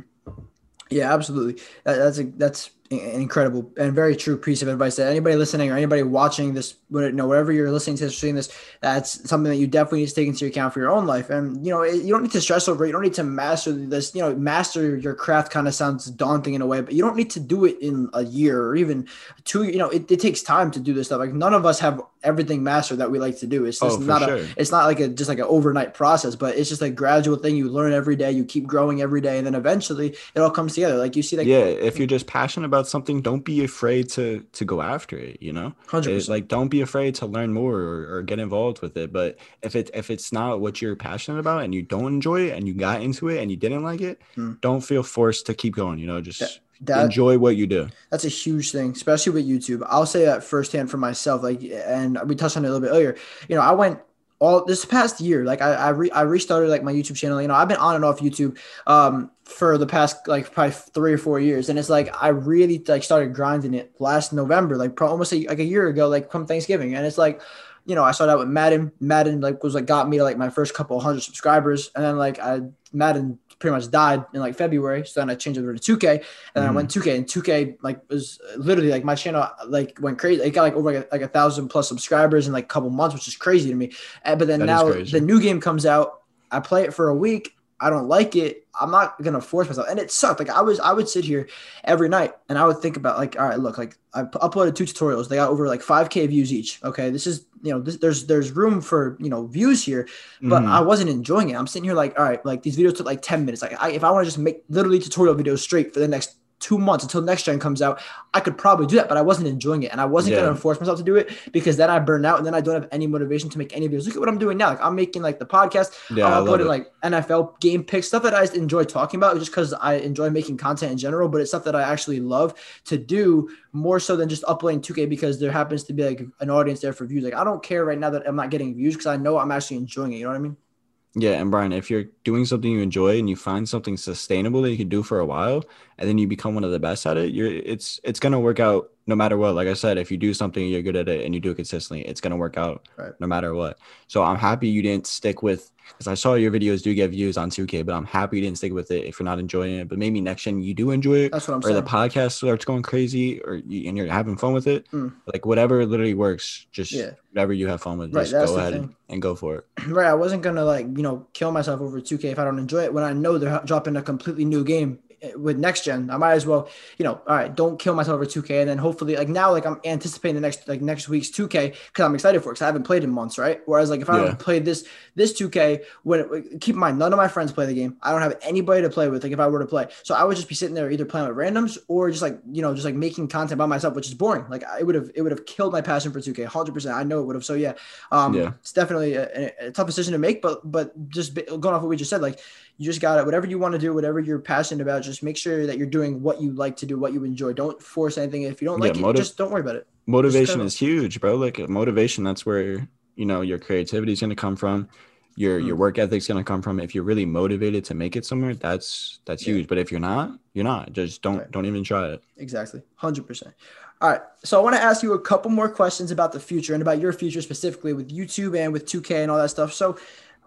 Yeah, absolutely. That's an incredible and very true piece of advice that anybody listening or anybody watching this, whatever you're listening to, seeing this, that's something that you definitely need to take into account for your own life. And, you don't need to stress over it. You don't need to master this, master your craft kind of sounds daunting in a way, but you don't need to do it in a year or even 2, it takes time to do this stuff. Like none of us have everything mastered that we like to do. It's just it's not like just like an overnight process, but it's just a gradual thing. You learn every day, you keep growing every day. And then eventually it all comes together. Like you see that. Yeah. If you're just passionate about something, don't be afraid to go after it, 100%. Like, don't be afraid to learn more or get involved with it. But if it's not what you're passionate about and you don't enjoy it and you got into it and you didn't like it, don't feel forced to keep going, enjoy what you do. That's a huge thing, especially with YouTube. I'll say that firsthand for myself. Like, and we touched on it a little bit earlier, I went all this past year, like I restarted like my YouTube channel, I've been on and off YouTube, for the past like probably 3 or 4 years. And it's like, I really like started grinding it last November, like probably almost like a year ago, like come Thanksgiving. And it's like, I started out with Madden, like was like, got me to like my first couple 100 subscribers. And then Madden pretty much died in like February. So then I changed over to 2K and then I went 2K, and 2K like was literally like my channel like went crazy. It got like over like 1,000 plus subscribers in like a couple months, which is crazy to me. But then now the new game comes out. I play it for a week. I don't like it. I'm not going to force myself. And it sucked. Like I would sit here every night and I would think about like, all right, look, like I uploaded 2 tutorials. They got over like 5K views each. Okay. This is, there's room for, views here, but I wasn't enjoying it. I'm sitting here like, all right, like these videos took like 10 minutes. Like if I want to just make literally tutorial videos straight for the next 2 months until next gen comes out, I could probably do that, but I wasn't enjoying it. And I wasn't going to force myself to do it because then I burn out and then I don't have any motivation to make any videos. Look at what I'm doing now. Like I'm making like the podcast, I'm uploading like NFL game picks, stuff that I enjoy talking about just because I enjoy making content in general, but it's stuff that I actually love to do more so than just uploading 2K because there happens to be like an audience there for views. Like I don't care right now that I'm not getting views because I know I'm actually enjoying it. You know what I mean? Yeah. And Brian, if you're doing something you enjoy and you find something sustainable that you can do for a while, and then you become one of the best at it, it's going to work out no matter what. Like I said, if you do something, you're good at it and you do it consistently, it's going to work out no matter what. So I'm happy you didn't stick with, because I saw your videos do get views on 2K, but I'm happy you didn't stick with it if you're not enjoying it, but maybe next gen you do enjoy it. That's what I'm saying. Or the podcast starts going crazy and you're having fun with it. Like whatever literally works, just whatever you have fun with, just go ahead and go for it. Right. I wasn't going to like, kill myself over 2K if I don't enjoy it when I know they're dropping a completely new game with next gen. I might as well, all right, don't kill myself over 2K. And then hopefully like now, like I'm anticipating the next week's 2K because I'm excited for it because I haven't played in months. Right. Whereas like if I don't play this 2K, keep in mind, none of my friends play the game. I don't have anybody to play with. Like if I were to play, so I would just be sitting there either playing with randoms or just like, just like making content by myself, which is boring. Like it would have killed my passion for 2K 100%. I know it would have. So yeah. It's definitely a tough decision to make, but just going off what we just said, like you just got it, whatever you want to do, whatever you're passionate about, just make sure that you're doing what you like to do, what you enjoy. Don't force anything. If you don't like it, just don't worry about it. Motivation is huge, bro. Like motivation, that's where, your creativity is going to come from. Your work ethic's going to come from. If you're really motivated to make it somewhere, that's huge. But if you're not, just don't even try it. Exactly. 100%. All right. So I want to ask you a couple more questions about the future and about your future specifically with YouTube and with 2K and all that stuff. So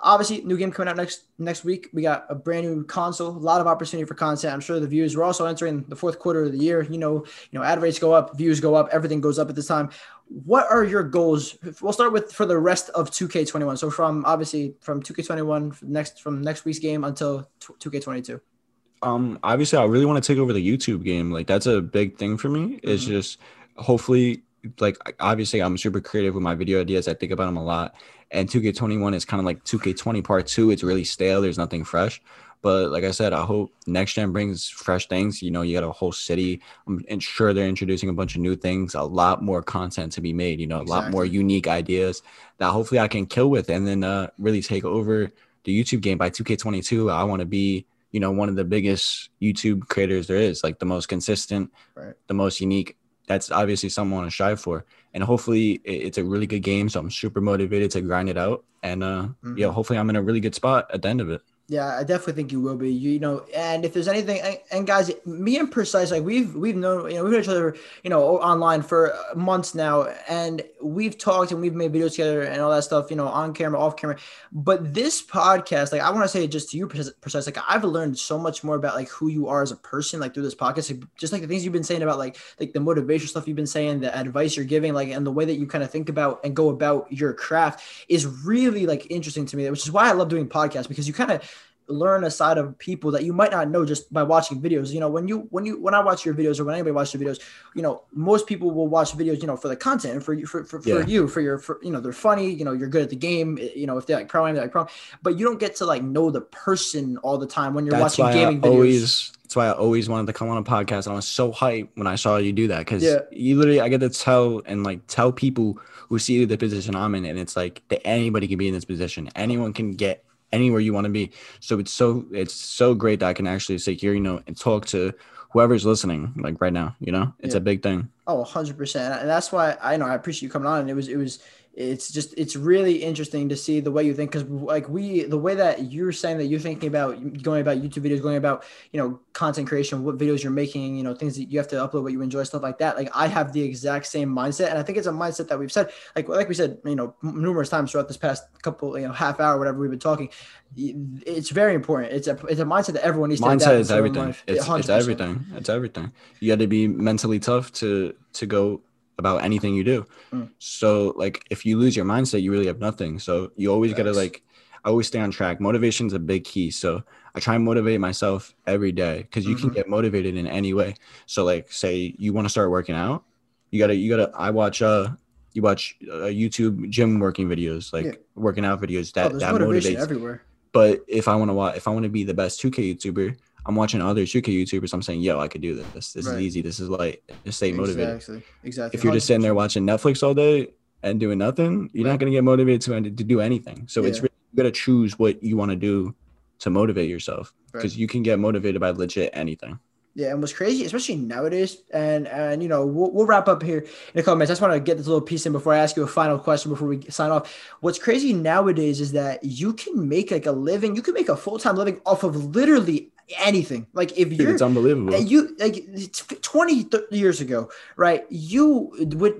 obviously, new game coming out next week. We got a brand new console, a lot of opportunity for content. I'm sure the views. We're also entering the fourth quarter of the year. Ad rates go up, views go up, everything goes up at this time. What are your goals? We'll start with for the rest of 2K21. So from 2K21 from next week's game until 2K22. Obviously, I really want to take over the YouTube game. Like that's a big thing for me. It's just hopefully. Like obviously I'm super creative with my video ideas. I think about them a lot, and 2K21 is kind of like 2K20 part 2. It's really stale. There's nothing fresh, but like I said, I hope next gen brings fresh things. You got a whole city. I'm sure they're introducing a bunch of new things, a lot more content to be made, a lot more unique ideas that hopefully I can kill with, and then really take over the YouTube game by 2K22. I want to be one of the biggest YouTube creators there is, like the most consistent, the most unique. That's obviously something I want to strive for. And hopefully it's a really good game. So I'm super motivated to grind it out. And hopefully I'm in a really good spot at the end of it. Yeah, I definitely think you will be, you know, and if there's anything, and guys, me and Precise, like we've known, you know, we've known each other, you know, online for months now, and we've talked and we've made videos together and all that stuff, you know, on camera, off camera, but this podcast, like, I want to say just to you, Precise, like, I've learned so much more about like who you are as a person, like through this podcast, like, just like the things you've been saying about like the motivational stuff you've been saying, the advice you're giving, like, and the way that you kind of think about and go about your craft is really like interesting to me, which is why I love doing podcasts, because you kind of learn a side of people that you might not know just by watching videos. You know, when I watch your videos, or when anybody watches your videos, you know, most people will watch videos, you know, for the content and for your, you know, they're funny, you know, you're good at the game, you know, if they're like pro, they're like pro, but you don't get to like know the person all the time when you're watching gaming videos. That's why I always wanted to come on a podcast. And I was so hyped when I saw you do that. Cause you literally, I get to tell people who see the position I'm in, and it's like that anybody can be in this position. Anyone can get anywhere you want to be. So it's so great that I can actually sit here, you know, and talk to whoever's listening, like right now, you know, it's a big thing. Oh, 100%. And that's why I know I appreciate you coming on. And it's really interesting to see the way you think. Cause like the way that you're saying that you're thinking about going about YouTube videos, going about, you know, content creation, what videos you're making, you know, things that you have to upload, what you enjoy, stuff like that. Like I have the exact same mindset. And I think it's a mindset that we've said, like we said, you know, numerous times throughout this past couple, you know, half hour, whatever we've been talking, it's very important. It's a mindset that everyone needs to adapt. Mindset is everything. It's everything. It's everything. You got to be mentally tough to go about anything you do. So like if you lose your mindset, you really have nothing. So you always got to like, I always stay on track. Motivation's a big key. So I try and motivate myself every day, because you can get motivated in any way. So like, say you want to start working out, you gotta, you watch YouTube gym working videos, working out videos that motivates everywhere. But if I want to be the best 2K YouTuber, I'm watching other 2K YouTubers. I'm saying, yo, I could do this. This is easy. This is light. Just stay motivated. Exactly. If you're just sitting there watching Netflix all day and doing nothing, you're not going to get motivated to do anything. So it's really, you got to choose what you want to do to motivate yourself, because you can get motivated by legit anything. Yeah, and what's crazy, especially nowadays, and you know, we'll wrap up here in a couple minutes. I just want to get this little piece in before I ask you a final question before we sign off. What's crazy nowadays is that you can make like a living, you can make a full-time living off of literally anything. Like if it's unbelievable. You like 20 years ago, right? I don't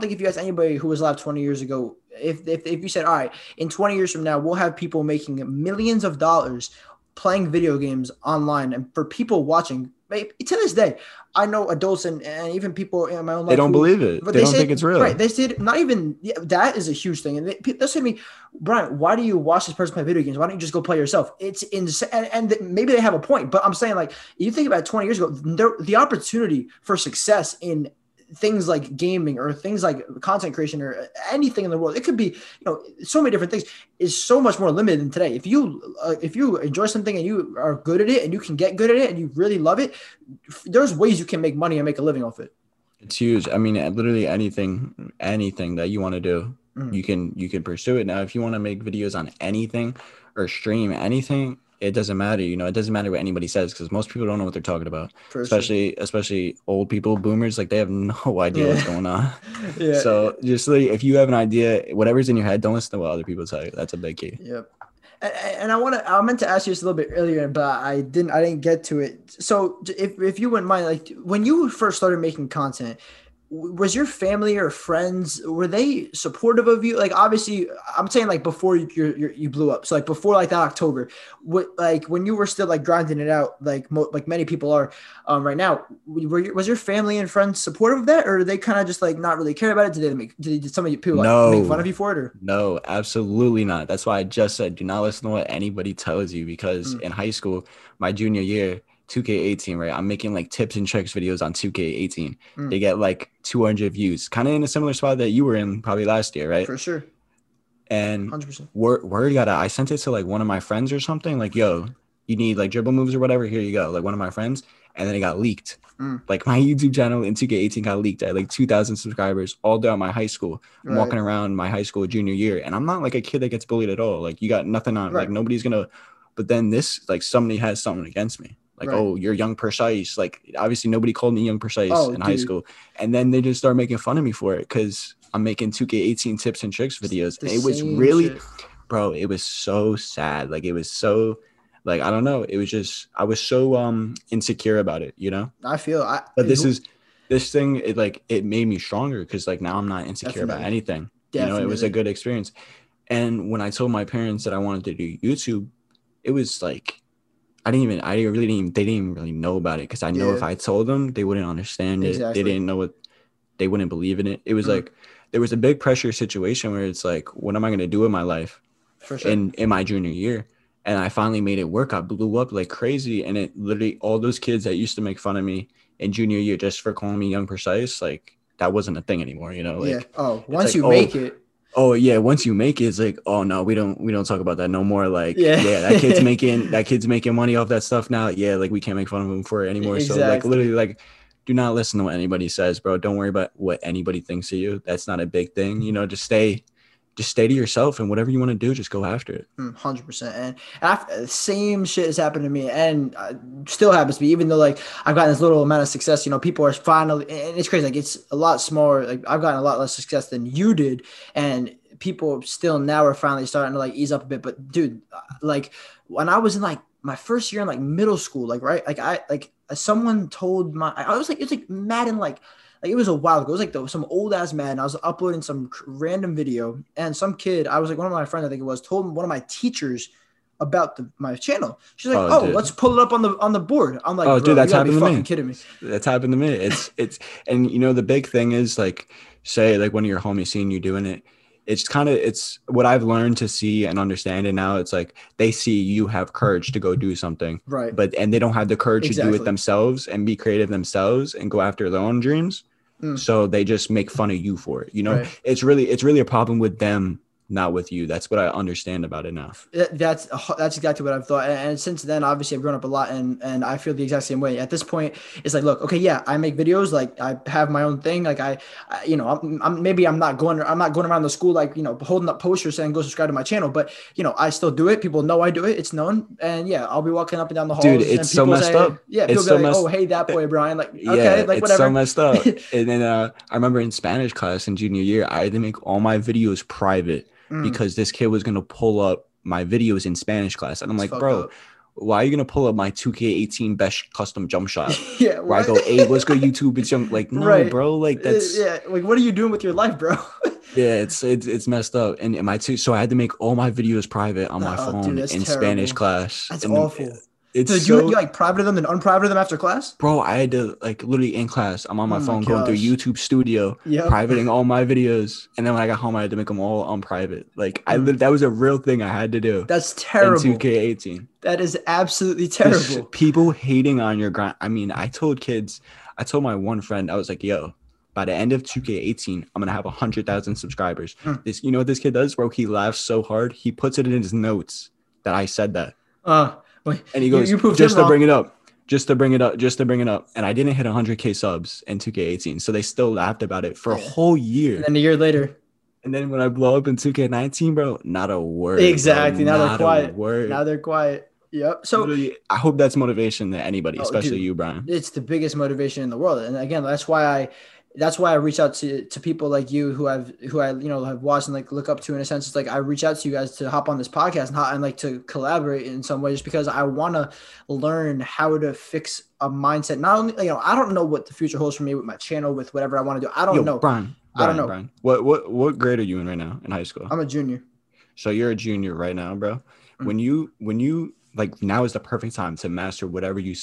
think if you asked anybody who was alive 20 years ago, if you said, all right, in 20 years from now, we'll have people making millions of dollars playing video games online, and for people watching, to this day, I know adults and even people in my own life. They don't believe it. But they don't think it's real. Right. They said, that is a huge thing. And they'll say to me, Brian, why do you watch this person play video games? Why don't you just go play yourself? It's insane. And maybe they have a point, but I'm saying, like, you think about 20 years ago, the opportunity for success in things like gaming or things like content creation or anything in the world, it could be, you know, so many different things, is so much more limited than today. If you enjoy something and you are good at it and you can get good at it and you really love it, there's ways you can make money and make a living off it. It's huge. I mean, literally anything that you want to do, you can pursue it. Now, if you want to make videos on anything or stream anything, it doesn't matter, you know, it doesn't matter what anybody says, because most people don't know what they're talking about, especially old people, boomers, like they have no idea what's going on. So just like, if you have an idea, whatever's in your head, don't listen to what other people tell you. That's a big key. Yep. And I meant to ask you this a little bit earlier, but I didn't get to it. So if you wouldn't mind, like when you first started making content, was your family or friends, were they supportive of you? Like, obviously I'm saying like before you blew up. So like before like that October, when you were still like grinding it out, like many people are right now, was your family and friends supportive of that? Or did they kind of just like not really care about it? Did some of you people make fun of you for it? Or? No, absolutely not. That's why I just said, do not listen to what anybody tells you, because in high school, my junior year, 2K18, right? I'm making like tips and tricks videos on 2K18. They get like 200 views, kind of in a similar spot that you were in probably last year, right? For sure. And 100%. Word got out. I sent it to like one of my friends or something, like, yo, you need like dribble moves or whatever. Here you go. Like one of my friends. And then it got leaked. Like my YouTube channel in 2K18 got leaked. I had like 2,000 subscribers all down my high school. I'm walking around my high school junior year. And I'm not like a kid that gets bullied at all. Like you got nothing on. Like nobody's going to. But then this, like somebody has something against me. Like, oh, you're Young Precise. Like, obviously, nobody called me Young Precise in high school. And then they just start making fun of me for it because I'm making 2K18 tips and tricks videos. And it was really, bro, it was so sad. Like, it was so, like, I don't know. It was just, I was so insecure about it, you know? I feel. This thing, it, like, it made me stronger because, like, now I'm not insecure about anything. Definitely. You know, it was a good experience. And when I told my parents that I wanted to do YouTube, it was like, they didn't even really know about it because I know if I told them, they wouldn't understand it. Exactly. They didn't know what, they wouldn't believe in it. It was like, there was a big pressure situation where it's like, what am I going to do with my life in my junior year? And I finally made it work. I blew up like crazy. And it literally, all those kids that used to make fun of me in junior year just for calling me Young Precise, like, that wasn't a thing anymore, you know? Like, once you make it, it's like, oh no, we don't talk about that no more. Like, that kid's making money off that stuff now. Yeah, like, we can't make fun of him for it anymore. Exactly. So, like, literally, like, do not listen to what anybody says, bro. Don't worry about what anybody thinks of you. That's not a big thing, you know. Just stay to yourself, and whatever you want to do, just go after it. 100%. And same shit has happened to me, and still happens to me. Even though, like, I've gotten this little amount of success, you know, people are finally, and it's crazy. Like, it's a lot smaller. Like, I've gotten a lot less success than you did, and people still now are finally starting to, like, ease up a bit. But dude, like, when I was in, like, my first year in, like, middle school, like, right, like, I, like, someone told my, I was like, it's like Madden, like, it was a while ago. It was like some old ass Madden. I was uploading some random video, and some kid, I was like, one of my friends, I think it was, told one of my teachers about my channel. She's like, "Oh, let's pull it up on the board." I'm like, "Oh, dude, that's happened to me." Kidding me? That's happened to me. It's and, you know, the big thing is, like, say, like, one of your homies seeing you doing it. It's what I've learned to see and understand. And now it's like, they see you have courage to go do something, right? And they don't have the courage to do it themselves and be creative themselves and go after their own dreams. So they just make fun of you for it. You know, it's really a problem with them, not with you. That's what I understand about it now. That's exactly what I've thought. And since then, obviously, I've grown up a lot, and I feel the exact same way. At this point, it's like, look, okay, yeah, I make videos. Like, I have my own thing. Like, I you know, I'm not going around the school, like, you know, holding up posters saying, go subscribe to my channel. But, you know, I still do it. People know I do it. It's known. And yeah, I'll be walking up and down the halls. Dude, it's so messed up. Yeah, people be like, oh, hey, that boy, Brian. Like, okay, like, whatever. It's so messed up. And then I remember in Spanish class in junior year, I had to make all my videos private. Because this kid was going to pull up my videos in Spanish class. And I'm like, bro, why are you going to pull up my 2K18 best custom jump shot? Yeah, where I go, hey, let's go YouTube. It's young. Like, no, bro. Like, that's. Yeah. Like, what are you doing with your life, bro? Yeah, it's messed up. And my so I had to make all my videos private on my phone in Spanish class. That's awful. Did you like private them and unprivate them after class? Bro, I had to, like, literally in class, I'm on my phone going through YouTube Studio, privating all my videos. And then when I got home, I had to make them all unprivate. Like, that was a real thing I had to do. That's terrible. In 2K18. That is absolutely terrible. Just people hating on your grind. I mean, I told my one friend, I was like, yo, by the end of 2K18, I'm going to have 100,000 subscribers. This, you know what this kid does, bro? He laughs so hard. He puts it in his notes that I said that. And he goes, just to bring it up. And I didn't hit 100K subs in 2K18. So they still laughed about it for a whole year. And then a year later. And then when I blow up in 2K19, bro, not a word. Exactly. Bro, now they're quiet. Now they're quiet. Yep. So literally, I hope that's motivation to anybody, especially you, Brian. It's the biggest motivation in the world. And again, that's why I reach out to people like you who I you know have watched and, like, look up to in a sense. It's like I reach out to you guys to hop on this podcast and like to collaborate in some way, just because I want to learn how to fix a mindset. Not only, you know, I don't know what the future holds for me with my channel, with whatever I want to do. Brian, what grade are you in right now in high school? I'm a junior. So you're a junior right now, bro. When you like, now is the perfect time to master whatever you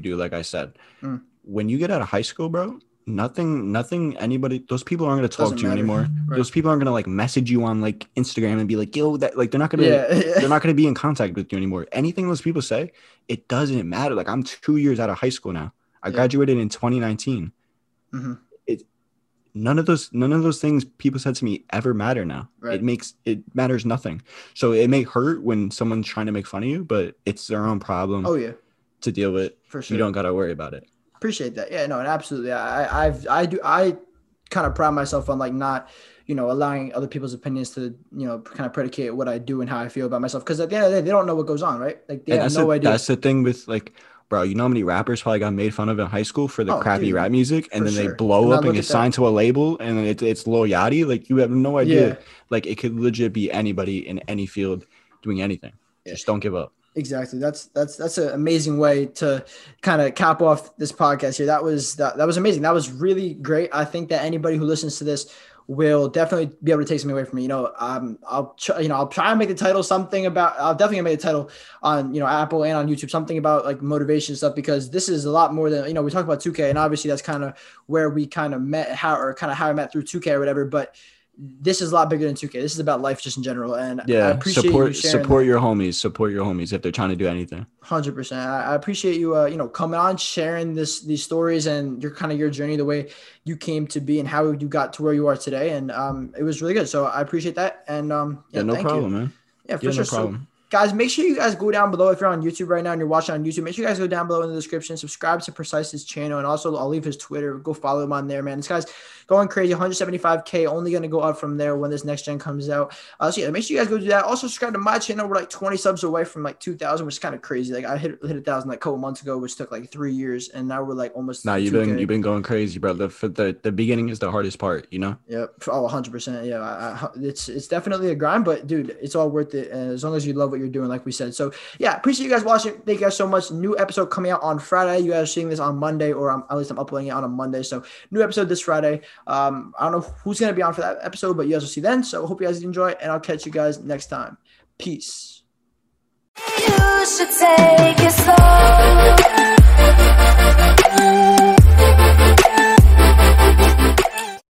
do. Like I said, when you get out of high school, bro, nothing anybody, those people aren't going to talk to you anymore. Right. Those people aren't going to, like, message you on, like, Instagram and be like, yo, that, like, they're not going to be in contact with you anymore. Anything those people say, it doesn't matter. Like, I'm 2 years out of high school now. I graduated in 2019. None of those things people said to me ever matter now. Right. It matters nothing. So it may hurt when someone's trying to make fun of you, but it's their own problem. Oh yeah. To deal with. For sure. You don't got to worry about it. Appreciate that. Yeah, no, and absolutely. I kind of pride myself on, like, not, you know, allowing other people's opinions to, you know, kind of predicate what I do and how I feel about myself. Because at the end of the day, they don't know what goes on, right? Like, they have no idea. That's the thing with, like, bro, you know how many rappers probably got made fun of in high school for the crappy rap music, and then they blow up and get signed to a label, and then it's Lil Yachty. Like, you have no idea. Yeah. Like, it could legit be anybody in any field doing anything. Yeah. Just don't give up. Exactly. That's an amazing way to kind of cap off this podcast here. That was amazing. That was really great. I think that anybody who listens to this will definitely be able to take something away from it. You know, I'll try and make the title something about, I'll definitely make a title on, you know, Apple and on YouTube, something about like motivation stuff, because this is a lot more than, you know, we talk about 2K, and obviously that's kind of where we kind of met, how I met through 2K or whatever, but this is a lot bigger than 2K. This is about life just in general. And yeah, I appreciate support your homies if they're trying to do anything. 100%. I appreciate you, you know, coming on, sharing these stories and your kind of your journey, the way you came to be and how you got to where you are today. And it was really good. So I appreciate that. And no problem, man. Yeah, for sure. No problem. Guys, make sure you guys go down below if you're on YouTube right now and you're watching on YouTube. Make sure you guys go down below in the description. Subscribe to Precise's channel. And also, I'll leave his Twitter. Go follow him on there, man. This guy's going crazy. 175K. Only going to go up from there when this next gen comes out. So, yeah, make sure you guys go do that. Also, subscribe to my channel. We're like 20 subs away from like 2,000, which is kind of crazy. Like, I hit 1,000 like a couple months ago, which took like 3 years. And now we're like almost. Nah, you've been going crazy, bro. The beginning is the hardest part, you know? Yep. Oh, 100%. Yeah. It's definitely a grind, but, dude, it's all worth it. As long as you love what you're doing, like we said. So yeah, appreciate you guys watching. Thank you guys so much. New episode coming out on Friday. You guys are seeing this on Monday, or at least I'm uploading it on a Monday. So new episode this Friday. I don't know who's going to be on for that episode, but you guys will see then. So hope you guys enjoy, and I'll catch you guys next time. Peace. You should take it slow.